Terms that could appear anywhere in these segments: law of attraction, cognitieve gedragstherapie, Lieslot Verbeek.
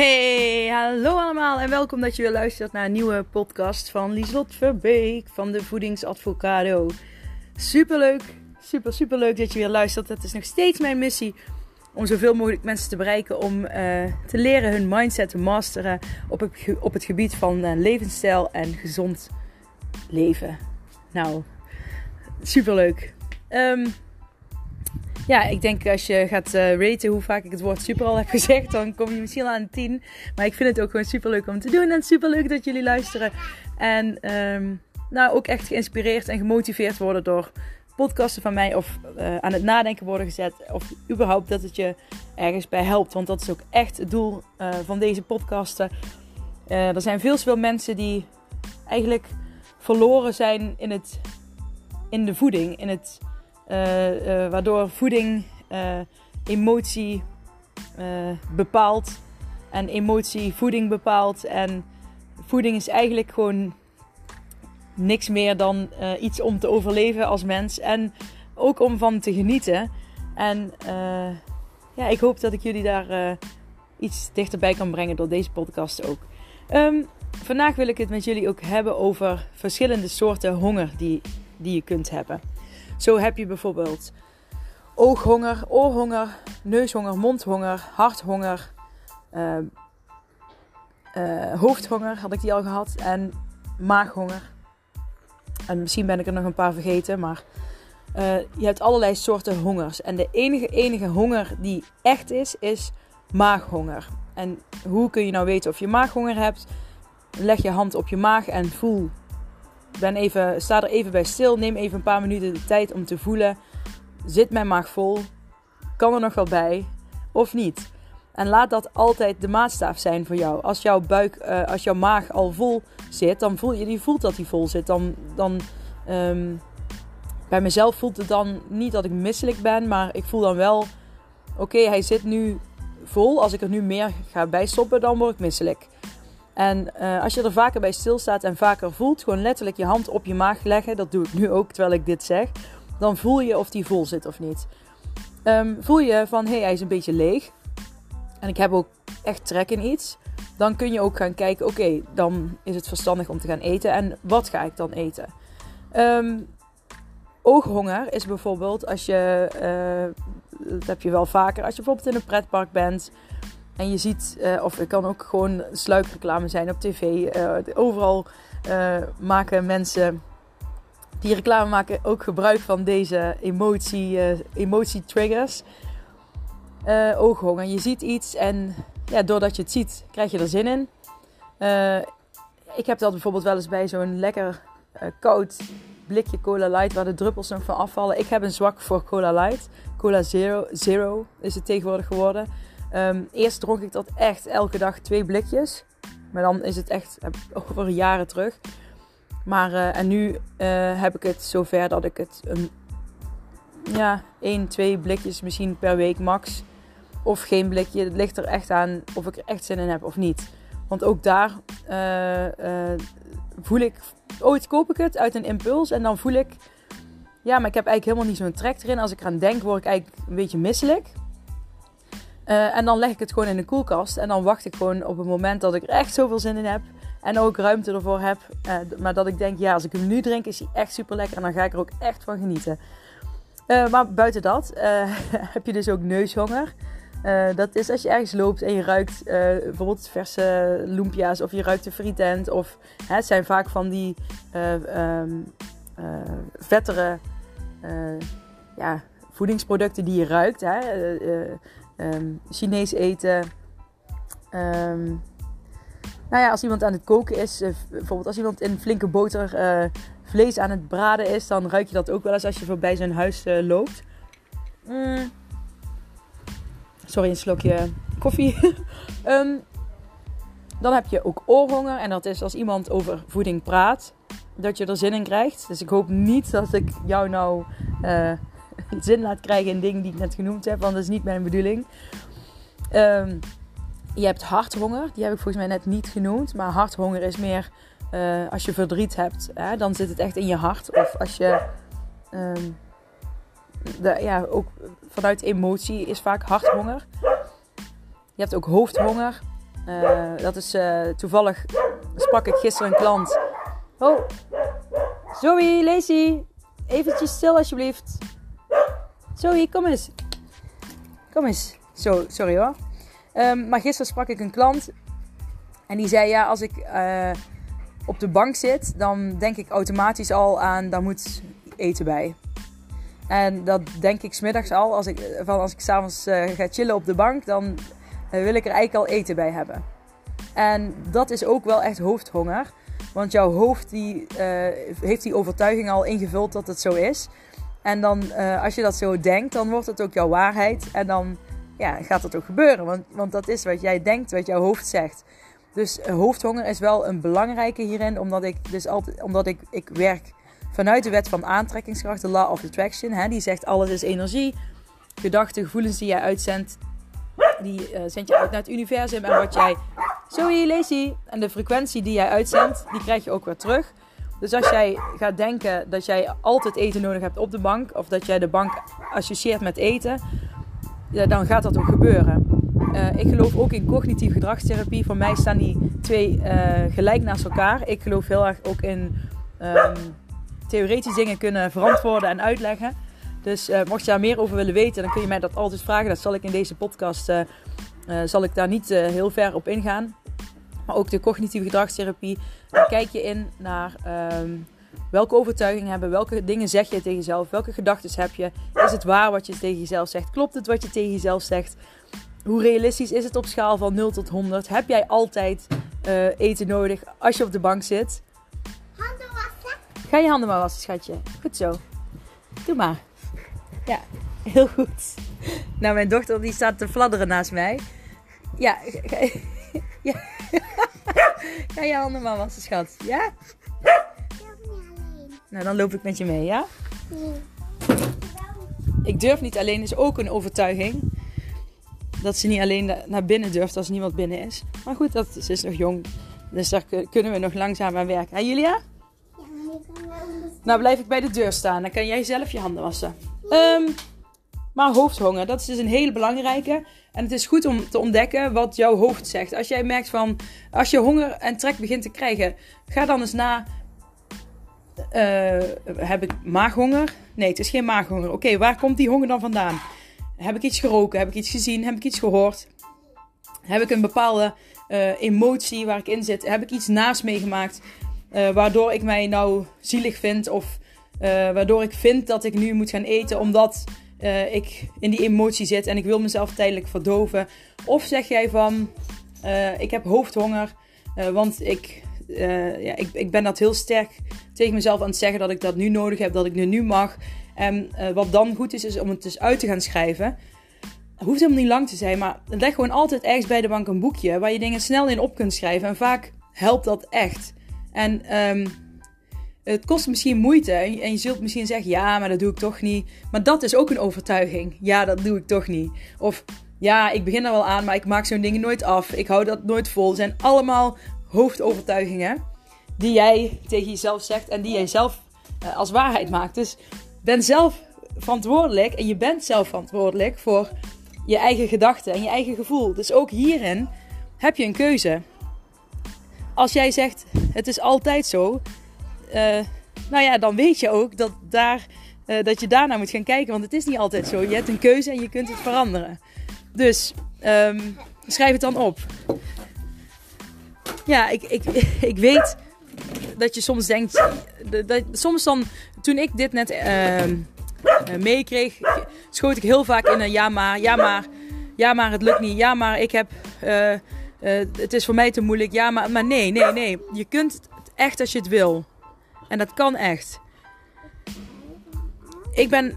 Hey, hallo allemaal en welkom dat je weer luistert naar een nieuwe podcast van Lieslot Verbeek van de Voedingsadvocado. Super leuk dat je weer luistert. Het is nog steeds mijn missie om zoveel mogelijk mensen te bereiken om te leren hun mindset te masteren op het gebied van levensstijl en gezond leven. Nou, super leuk. Ja, ik denk als je gaat raten hoe vaak ik het woord super al heb gezegd, dan kom je misschien aan 10. Maar ik vind het ook gewoon super leuk om te doen en super leuk dat jullie luisteren. En nou, ook echt geïnspireerd en gemotiveerd worden door podcasten van mij of aan het nadenken worden gezet. Of überhaupt dat het je ergens bij helpt, want dat is ook echt het doel van deze podcasten. Er zijn veel mensen die eigenlijk verloren zijn in de voeding, in het... waardoor voeding emotie bepaalt en emotie voeding bepaalt. En voeding is eigenlijk gewoon niks meer dan iets om te overleven als mens. En ook om van te genieten. En ja, ik hoop dat ik jullie daar iets dichterbij kan brengen door deze podcast ook. Vandaag wil ik het met jullie ook hebben over verschillende soorten honger die je kunt hebben. Zo heb je bijvoorbeeld ooghonger, oorhonger, neushonger, mondhonger, harthonger, hoofdhonger, had ik die al gehad, en maaghonger. En misschien ben ik er nog een paar vergeten, maar je hebt allerlei soorten hongers. En de enige honger die echt is maaghonger. En hoe kun je nou weten of je maaghonger hebt? Leg je hand op je maag en voel. Sta er even bij stil. Neem even een paar minuten de tijd om te voelen. Zit mijn maag vol? Kan er nog wel bij? Of niet? En laat dat altijd de maatstaf zijn voor jou. Als jouw als jouw maag al vol zit, dan voelt dat die vol zit. Bij mezelf voelt het dan niet dat ik misselijk ben, maar ik voel dan wel... Oké, hij zit nu vol. Als ik er nu meer ga bijstoppen, dan word ik misselijk. En als je er vaker bij stilstaat en vaker voelt, gewoon letterlijk je hand op je maag leggen. Dat doe ik nu ook terwijl ik dit zeg. Dan voel je of die vol zit of niet. Voel je van, hé, hij is een beetje leeg. En ik heb ook echt trek in iets. Dan kun je ook gaan kijken, oké, dan is het verstandig om te gaan eten. En wat ga ik dan eten? Ooghonger is bijvoorbeeld als je, dat heb je wel vaker, als je bijvoorbeeld in een pretpark bent... En je ziet, of het kan ook gewoon sluikreclame zijn op tv. Overal maken mensen die reclame maken ook gebruik van deze emotietriggers. Ooghonger. Je ziet iets en ja, doordat je het ziet krijg je er zin in. Ik heb dat bijvoorbeeld wel eens bij zo'n lekker koud blikje Cola Light waar de druppels nog van afvallen. Ik heb een zwak voor Cola Light. Cola Zero is het tegenwoordig geworden. Eerst dronk ik dat echt elke dag 2 blikjes. Maar dan is het echt over jaren terug. Maar en nu heb ik het zover dat ik het 1-2 blikjes misschien per week max. Of geen blikje. Het ligt er echt aan of ik er echt zin in heb of niet. Want ook daar voel ik... Ooit koop ik het uit een impuls en dan voel ik... Ja, maar ik heb eigenlijk helemaal niet zo'n trek erin. Als ik eraan denk word ik eigenlijk een beetje misselijk. En dan leg ik het gewoon in de koelkast. En dan wacht ik gewoon op het moment dat ik er echt zoveel zin in heb. En ook ruimte ervoor heb. Maar dat ik denk, ja, als ik hem nu drink is hij echt super lekker. En dan ga ik er ook echt van genieten. Maar buiten dat heb je dus ook neushonger. Dat is als je ergens loopt en je ruikt bijvoorbeeld verse loempia's. Of je ruikt de frietent. Of het zijn vaak van die vettere voedingsproducten die je ruikt. Hè. Chinees eten. Als iemand aan het koken is, bijvoorbeeld als iemand in flinke boter vlees aan het braden is, dan ruik je dat ook wel eens als je voorbij zijn huis loopt. Sorry, een slokje koffie. Dan heb je ook oorhonger en dat is als iemand over voeding praat, dat je er zin in krijgt. Dus ik hoop niet dat ik jou nou... zin laat krijgen in dingen die ik net genoemd heb, want dat is niet mijn bedoeling. Je hebt harthonger, die heb ik volgens mij net niet genoemd, maar harthonger is meer als je verdriet hebt, hè, dan zit het echt in je hart. Of als je, ook vanuit emotie is vaak harthonger. Je hebt ook hoofdhonger, Dat is toevallig sprak ik gisteren een klant. Oh, sorry Lacey, eventjes stil alsjeblieft. Sorry, kom eens. Kom eens. Zo, sorry hoor. Maar gisteren sprak ik een klant en die zei ja, als ik op de bank zit, dan denk ik automatisch al aan, daar moet eten bij. En dat denk ik 's middags al, als ik 's avonds ga chillen op de bank, dan wil ik er eigenlijk al eten bij hebben. En dat is ook wel echt hoofdhonger. Want jouw hoofd heeft die overtuiging al ingevuld dat het zo is. En dan, als je dat zo denkt, dan wordt het ook jouw waarheid. En dan ja, gaat dat ook gebeuren. Want dat is wat jij denkt, wat jouw hoofd zegt. Dus hoofdhonger is wel een belangrijke hierin. Omdat ik werk vanuit de wet van aantrekkingskracht, de law of attraction. Hè, die zegt alles is energie. Gedachten, gevoelens die jij uitzendt, die zend je uit naar het universum. En wat jij... Sorry, Lacey. En de frequentie die jij uitzendt, die krijg je ook weer terug. Dus als jij gaat denken dat jij altijd eten nodig hebt op de bank, of dat jij de bank associeert met eten, dan gaat dat ook gebeuren. Ik geloof ook in cognitieve gedragstherapie. Voor mij staan die twee gelijk naast elkaar. Ik geloof heel erg ook in theoretisch dingen kunnen verantwoorden en uitleggen. Dus mocht je daar meer over willen weten, dan kun je mij dat altijd vragen. Dat zal ik in deze podcast zal ik daar niet heel ver op ingaan. Maar ook de cognitieve gedragstherapie. Daar kijk je in naar welke overtuigingen hebben. Welke dingen zeg je tegen jezelf. Welke gedachten heb je. Is het waar wat je tegen jezelf zegt? Klopt het wat je tegen jezelf zegt? Hoe realistisch is het op schaal van 0 tot 100? Heb jij altijd eten nodig als je op de bank zit? Handen wassen. Ga je handen maar wassen, schatje. Goed zo. Doe maar. Ja, heel goed. Nou, mijn dochter die staat te fladderen naast mij. Ja, ga je handen maar wassen, schat. Ja? Ik durf niet alleen. Nou, dan loop ik met je mee, ja? Nee. Ik durf niet alleen is ook een overtuiging. Dat ze niet alleen naar binnen durft als niemand binnen is. Maar goed, ze is nog jong. Dus daar kunnen we nog langzaam aan werken. Hè, Julia? Ja, maar ik kan wel anders. Nou, blijf ik bij de deur staan. Dan kan jij zelf je handen wassen. Maar hoofdhonger, dat is dus een hele belangrijke. En het is goed om te ontdekken wat jouw hoofd zegt. Als jij merkt van, als je honger en trek begint te krijgen, ga dan eens na. Heb ik maaghonger? Nee, het is geen maaghonger. Oké, waar komt die honger dan vandaan? Heb ik iets geroken? Heb ik iets gezien? Heb ik iets gehoord? Heb ik een bepaalde emotie waar ik in zit? Heb ik iets naast meegemaakt waardoor ik mij nou zielig vind? Of waardoor ik vind dat ik nu moet gaan eten omdat ik in die emotie zit en ik wil mezelf tijdelijk verdoven? Of zeg jij van, ik heb hoofdhonger, want ik ben dat heel sterk tegen mezelf aan het zeggen dat ik dat nu nodig heb, dat ik nu mag. En wat dan goed is, is om het dus uit te gaan schrijven. Het hoeft helemaal niet lang te zijn, maar leg gewoon altijd ergens bij de bank een boekje waar je dingen snel in op kunt schrijven. En vaak helpt dat echt. En het kost misschien moeite en je zult misschien zeggen, ja, maar dat doe ik toch niet. Maar dat is ook een overtuiging. Ja, dat doe ik toch niet. Of ja, ik begin er wel aan, maar ik maak zo'n dingen nooit af. Ik hou dat nooit vol. Het zijn allemaal hoofdovertuigingen die jij tegen jezelf zegt en die jij zelf als waarheid maakt. Dus ben zelf verantwoordelijk en je bent zelf verantwoordelijk voor je eigen gedachten en je eigen gevoel. Dus ook hierin heb je een keuze. Als jij zegt, het is altijd zo, nou ja, dan weet je ook dat je daarnaar moet gaan kijken. Want het is niet altijd zo. Je hebt een keuze en je kunt het veranderen. Dus schrijf het dan op. Ja, ik weet dat je soms denkt... soms dan, toen ik dit net meekreeg, schoot ik heel vaak in een ja maar het lukt niet. Ja maar ik heb... het is voor mij te moeilijk. Ja maar nee. Je kunt het echt als je het wil. En dat kan echt. Ik ben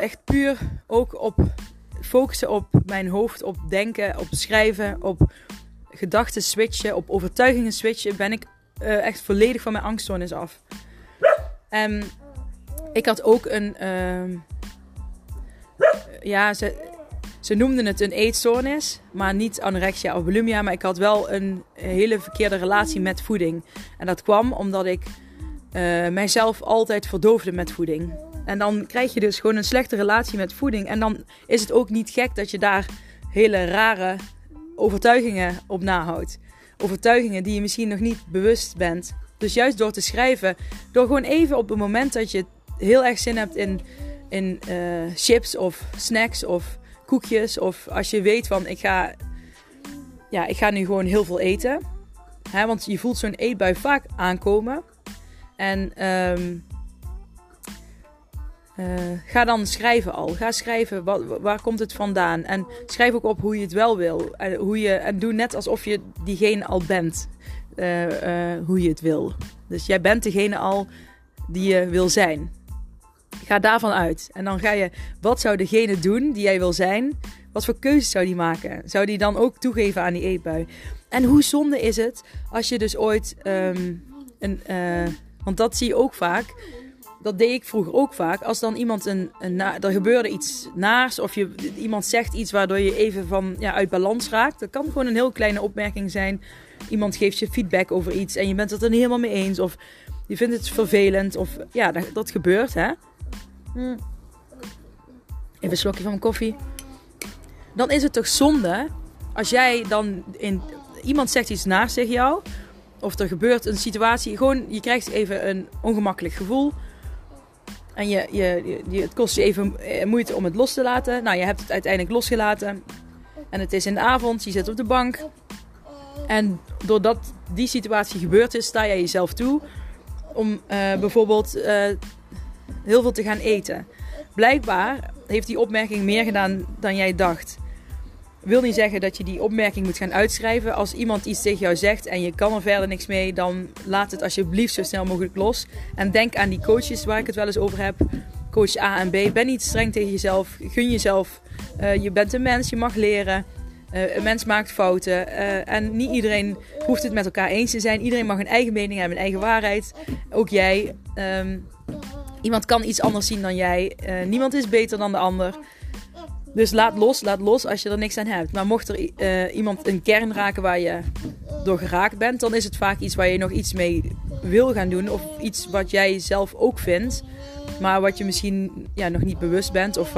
echt puur ook op focussen op mijn hoofd, op denken, op schrijven, op gedachten switchen, op overtuigingen switchen, ben ik echt volledig van mijn angststoornis af. En ik had ook een... ze noemden het een eetstoornis, maar niet anorexia of bulimia, maar ik had wel een hele verkeerde relatie met voeding. En dat kwam omdat ik mijzelf altijd verdoofde met voeding. En dan krijg je dus gewoon een slechte relatie met voeding. En dan is het ook niet gek dat je daar hele rare overtuigingen op nahoudt. Overtuigingen die je misschien nog niet bewust bent. Dus juist door te schrijven, door gewoon even op het moment dat je heel erg zin hebt in chips of snacks of koekjes. Of als je weet van ik ga nu gewoon heel veel eten. Hè, want je voelt zo'n eetbui vaak aankomen. En ga dan schrijven al. Ga schrijven, waar komt het vandaan? En schrijf ook op hoe je het wel wil. En doe net alsof je diegene al bent. Hoe je het wil. Dus jij bent degene al die je wil zijn. Ga daarvan uit. En dan ga je, wat zou degene doen die jij wil zijn? Wat voor keuzes zou die maken? Zou die dan ook toegeven aan die eetbui? En hoe zonde is het als je dus ooit... want dat zie je ook vaak... Dat deed ik vroeger ook vaak. Als dan iemand er gebeurde iets naars. Of iemand zegt iets waardoor je even uit balans raakt. Dat kan gewoon een heel kleine opmerking zijn. Iemand geeft je feedback over iets. En je bent het er niet helemaal mee eens. Of je vindt het vervelend. Of ja, dat gebeurt, hè. Even een slokje van mijn koffie. Dan is het toch zonde. Als jij dan... Iemand zegt iets naars tegen jou. Of er gebeurt een situatie. Gewoon, je krijgt even een ongemakkelijk gevoel. En het kost je even moeite om het los te laten. Nou, je hebt het uiteindelijk losgelaten. En het is in de avond, je zit op de bank. En doordat die situatie gebeurd is, sta jij jezelf toe om bijvoorbeeld heel veel te gaan eten. Blijkbaar heeft die opmerking meer gedaan dan jij dacht. Wil niet zeggen dat je die opmerking moet gaan uitschrijven. Als iemand iets tegen jou zegt en je kan er verder niks mee, dan laat het alsjeblieft zo snel mogelijk los. En denk aan die coaches waar ik het wel eens over heb. Coach A en B. Ben niet streng tegen jezelf. Gun jezelf. Je bent een mens. Je mag leren. Een mens maakt fouten. En niet iedereen hoeft het met elkaar eens te zijn. Iedereen mag een eigen mening hebben, een eigen waarheid. Ook jij. Iemand kan iets anders zien dan jij. Niemand is beter dan de ander. Dus laat los als je er niks aan hebt. Maar mocht er iemand een kern raken waar je door geraakt bent... dan is het vaak iets waar je nog iets mee wil gaan doen... of iets wat jij zelf ook vindt... maar wat je misschien nog niet bewust bent... of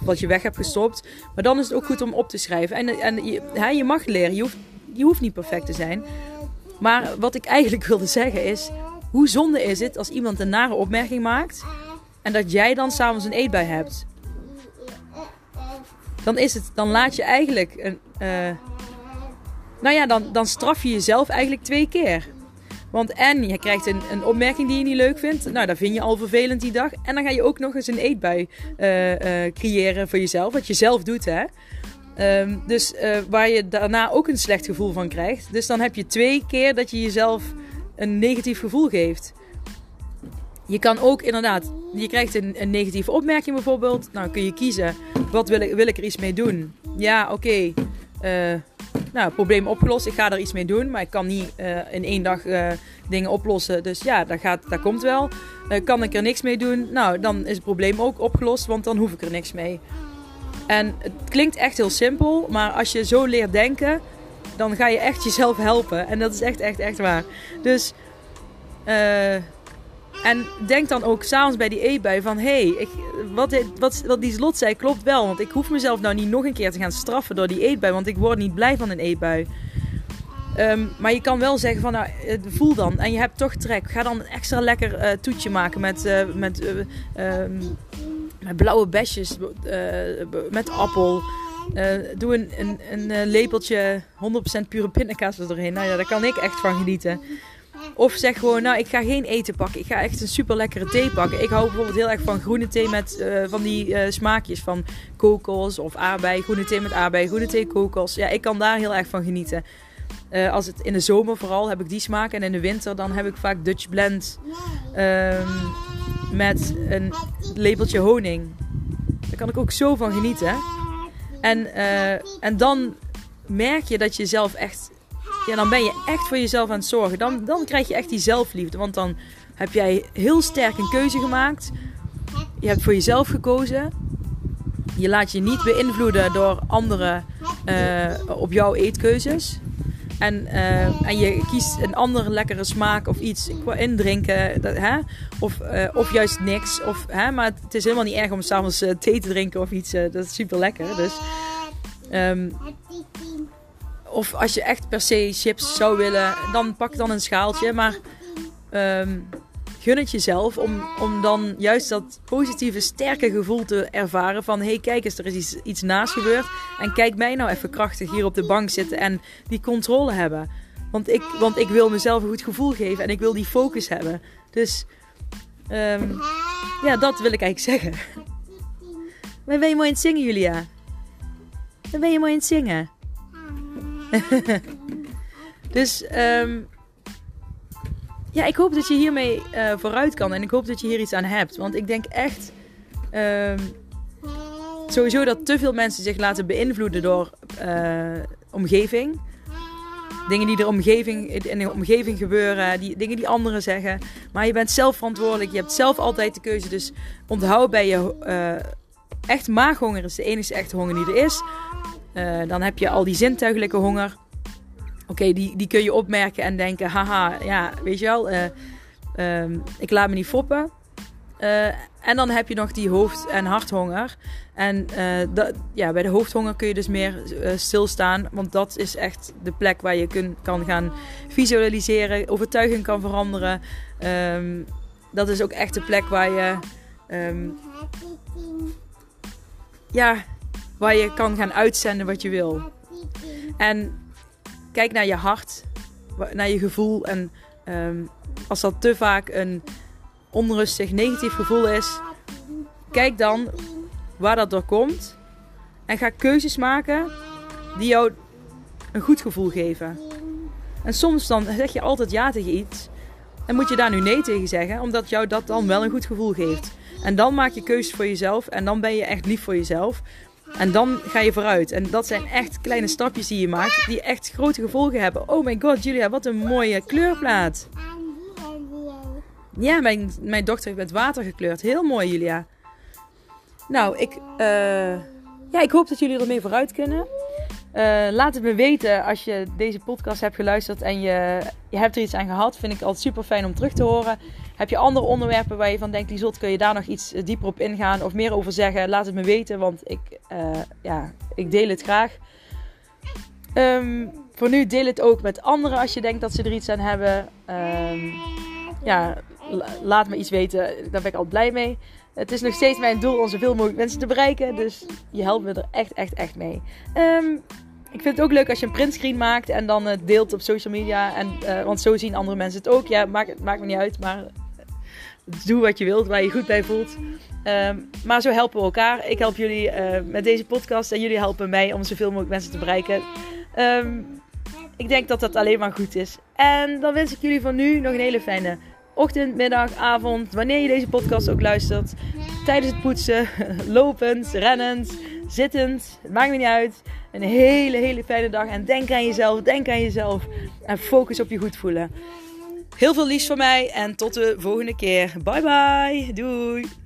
wat je weg hebt gestopt. Maar dan is het ook goed om op te schrijven. En je mag leren, je hoeft niet perfect te zijn. Maar wat ik eigenlijk wilde zeggen is... hoe zonde is het als iemand een nare opmerking maakt... en dat jij dan s'avonds een eetbui hebt... Dan laat je eigenlijk... Dan straf je jezelf eigenlijk 2 keer. Want en je krijgt een opmerking die je niet leuk vindt. Nou, dat vind je al vervelend die dag. En dan ga je ook nog eens een eetbui creëren voor jezelf. Wat je zelf doet, hè. Dus waar je daarna ook een slecht gevoel van krijgt. Dus dan heb je 2 keer dat je jezelf een negatief gevoel geeft. Je kan ook inderdaad... Je krijgt een negatieve opmerking bijvoorbeeld. Nou, kun je kiezen. Wat wil ik er iets mee doen? Ja, oké. Probleem opgelost. Ik ga er iets mee doen. Maar ik kan niet in 1 dag dingen oplossen. Dus ja, dat komt wel. Kan ik er niks mee doen? Nou, dan is het probleem ook opgelost. Want dan hoef ik er niks mee. En het klinkt echt heel simpel. Maar als je zo leert denken... dan ga je echt jezelf helpen. En dat is echt, echt, echt waar. Dus... En denk dan ook s'avonds bij die eetbui van... wat Lieslot zei klopt wel. Want ik hoef mezelf nou niet nog een keer te gaan straffen door die eetbui. Want ik word niet blij van een eetbui. Maar je kan wel zeggen van... nou, voel dan. En je hebt toch trek. Ga dan een extra lekker toetje maken met blauwe besjes. Met appel. Doe een lepeltje 100% pure pindakaas er doorheen. Nou ja, daar kan ik echt van genieten. Of zeg gewoon, nou, ik ga geen eten pakken. Ik ga echt een super lekkere thee pakken. Ik hou bijvoorbeeld heel erg van groene thee met van die smaakjes van kokos of aardbei. Groene thee met aardbei, groene thee, kokos. Ja, ik kan daar heel erg van genieten. Als het in de zomer vooral heb ik die smaak. En in de winter dan heb ik vaak Dutch Blend met een lepeltje honing. Daar kan ik ook zo van genieten. En dan merk je dat je zelf echt... Ja, dan ben je echt voor jezelf aan het zorgen. Dan krijg je echt die zelfliefde. Want dan heb jij heel sterk een keuze gemaakt. Je hebt voor jezelf gekozen. Je laat je niet beïnvloeden door anderen op jouw eetkeuzes. En je kiest een andere lekkere smaak of iets indrinken. Hè? Of juist niks. Of, hè? Maar het is helemaal niet erg om s'avonds thee te drinken of iets. Dat is super lekker. Dus... Of als je echt per se chips zou willen, dan pak dan een schaaltje. Maar gun het jezelf om dan juist dat positieve, sterke gevoel te ervaren van... hey, kijk eens, er is iets naast gebeurd. En kijk mij nou even krachtig hier op de bank zitten en die controle hebben. Want ik wil mezelf een goed gevoel geven en ik wil die focus hebben. Dus ja, dat wil ik eigenlijk zeggen. Maar ben je mooi aan het zingen, Julia? Dan ben je mooi aan het zingen. Dus ja, ik hoop dat je hiermee vooruit kan. En ik hoop dat je hier iets aan hebt. Want ik denk echt sowieso dat te veel mensen zich laten beïnvloeden door omgeving. Dingen die in de omgeving gebeuren. Dingen die anderen zeggen. Maar je bent zelf verantwoordelijk. Je hebt zelf altijd de keuze. Dus onthoud bij je... echt maaghonger is de enige echte honger die er is. Dan heb je al die zintuiglijke honger. Oké, die kun je opmerken en denken... haha, ja, weet je wel... ik laat me niet foppen. En dan heb je nog die hoofd- en harthonger. En bij de hoofdhonger kun je dus meer stilstaan. Want dat is echt de plek waar je kan gaan visualiseren... overtuiging kan veranderen. Dat is ook echt de plek waar je... waar je kan gaan uitzenden wat je wil. En kijk naar je hart, naar je gevoel. En als dat te vaak een onrustig, negatief gevoel is... kijk dan waar dat door komt. En ga keuzes maken die jou een goed gevoel geven. En soms dan zeg je altijd ja tegen iets... en moet je daar nu nee tegen zeggen... omdat jou dat dan wel een goed gevoel geeft... En dan maak je keuzes voor jezelf. En dan ben je echt lief voor jezelf. En dan ga je vooruit. En dat zijn echt kleine stapjes die je maakt. Die echt grote gevolgen hebben. Oh my god, Julia, wat een mooie kleurplaat. Ja, mijn dochter heeft met water gekleurd. Heel mooi, Julia. Nou, ik hoop dat jullie ermee vooruit kunnen. Laat het me weten als je deze podcast hebt geluisterd en je hebt er iets aan gehad. Vind ik altijd super fijn om terug te horen. Heb je andere onderwerpen waar je van denkt, Lieslot, kun je daar nog iets dieper op ingaan of meer over zeggen? Laat het me weten, want ik deel het graag. Voor nu deel het ook met anderen als je denkt dat ze er iets aan hebben. Laat me iets weten, daar ben ik al blij mee. Het is nog steeds mijn doel om zoveel mogelijk mensen te bereiken. Dus je helpt me er echt, echt, echt mee. Ik vind het ook leuk als je een printscreen maakt en dan deelt op social media. Want zo zien andere mensen het ook. Ja, maakt me niet uit, maar doe wat je wilt, waar je goed bij voelt. Maar zo helpen we elkaar. Ik help jullie met deze podcast en jullie helpen mij om zoveel mogelijk mensen te bereiken. Ik denk dat dat alleen maar goed is. En dan wens ik jullie van nu nog een hele fijne ochtend, middag, avond, wanneer je deze podcast ook luistert. Tijdens het poetsen, lopend, rennend, zittend, het maakt me niet uit. Een hele, hele fijne dag en denk aan jezelf en focus op je goed voelen. Heel veel liefs van mij en tot de volgende keer. Bye bye, doei!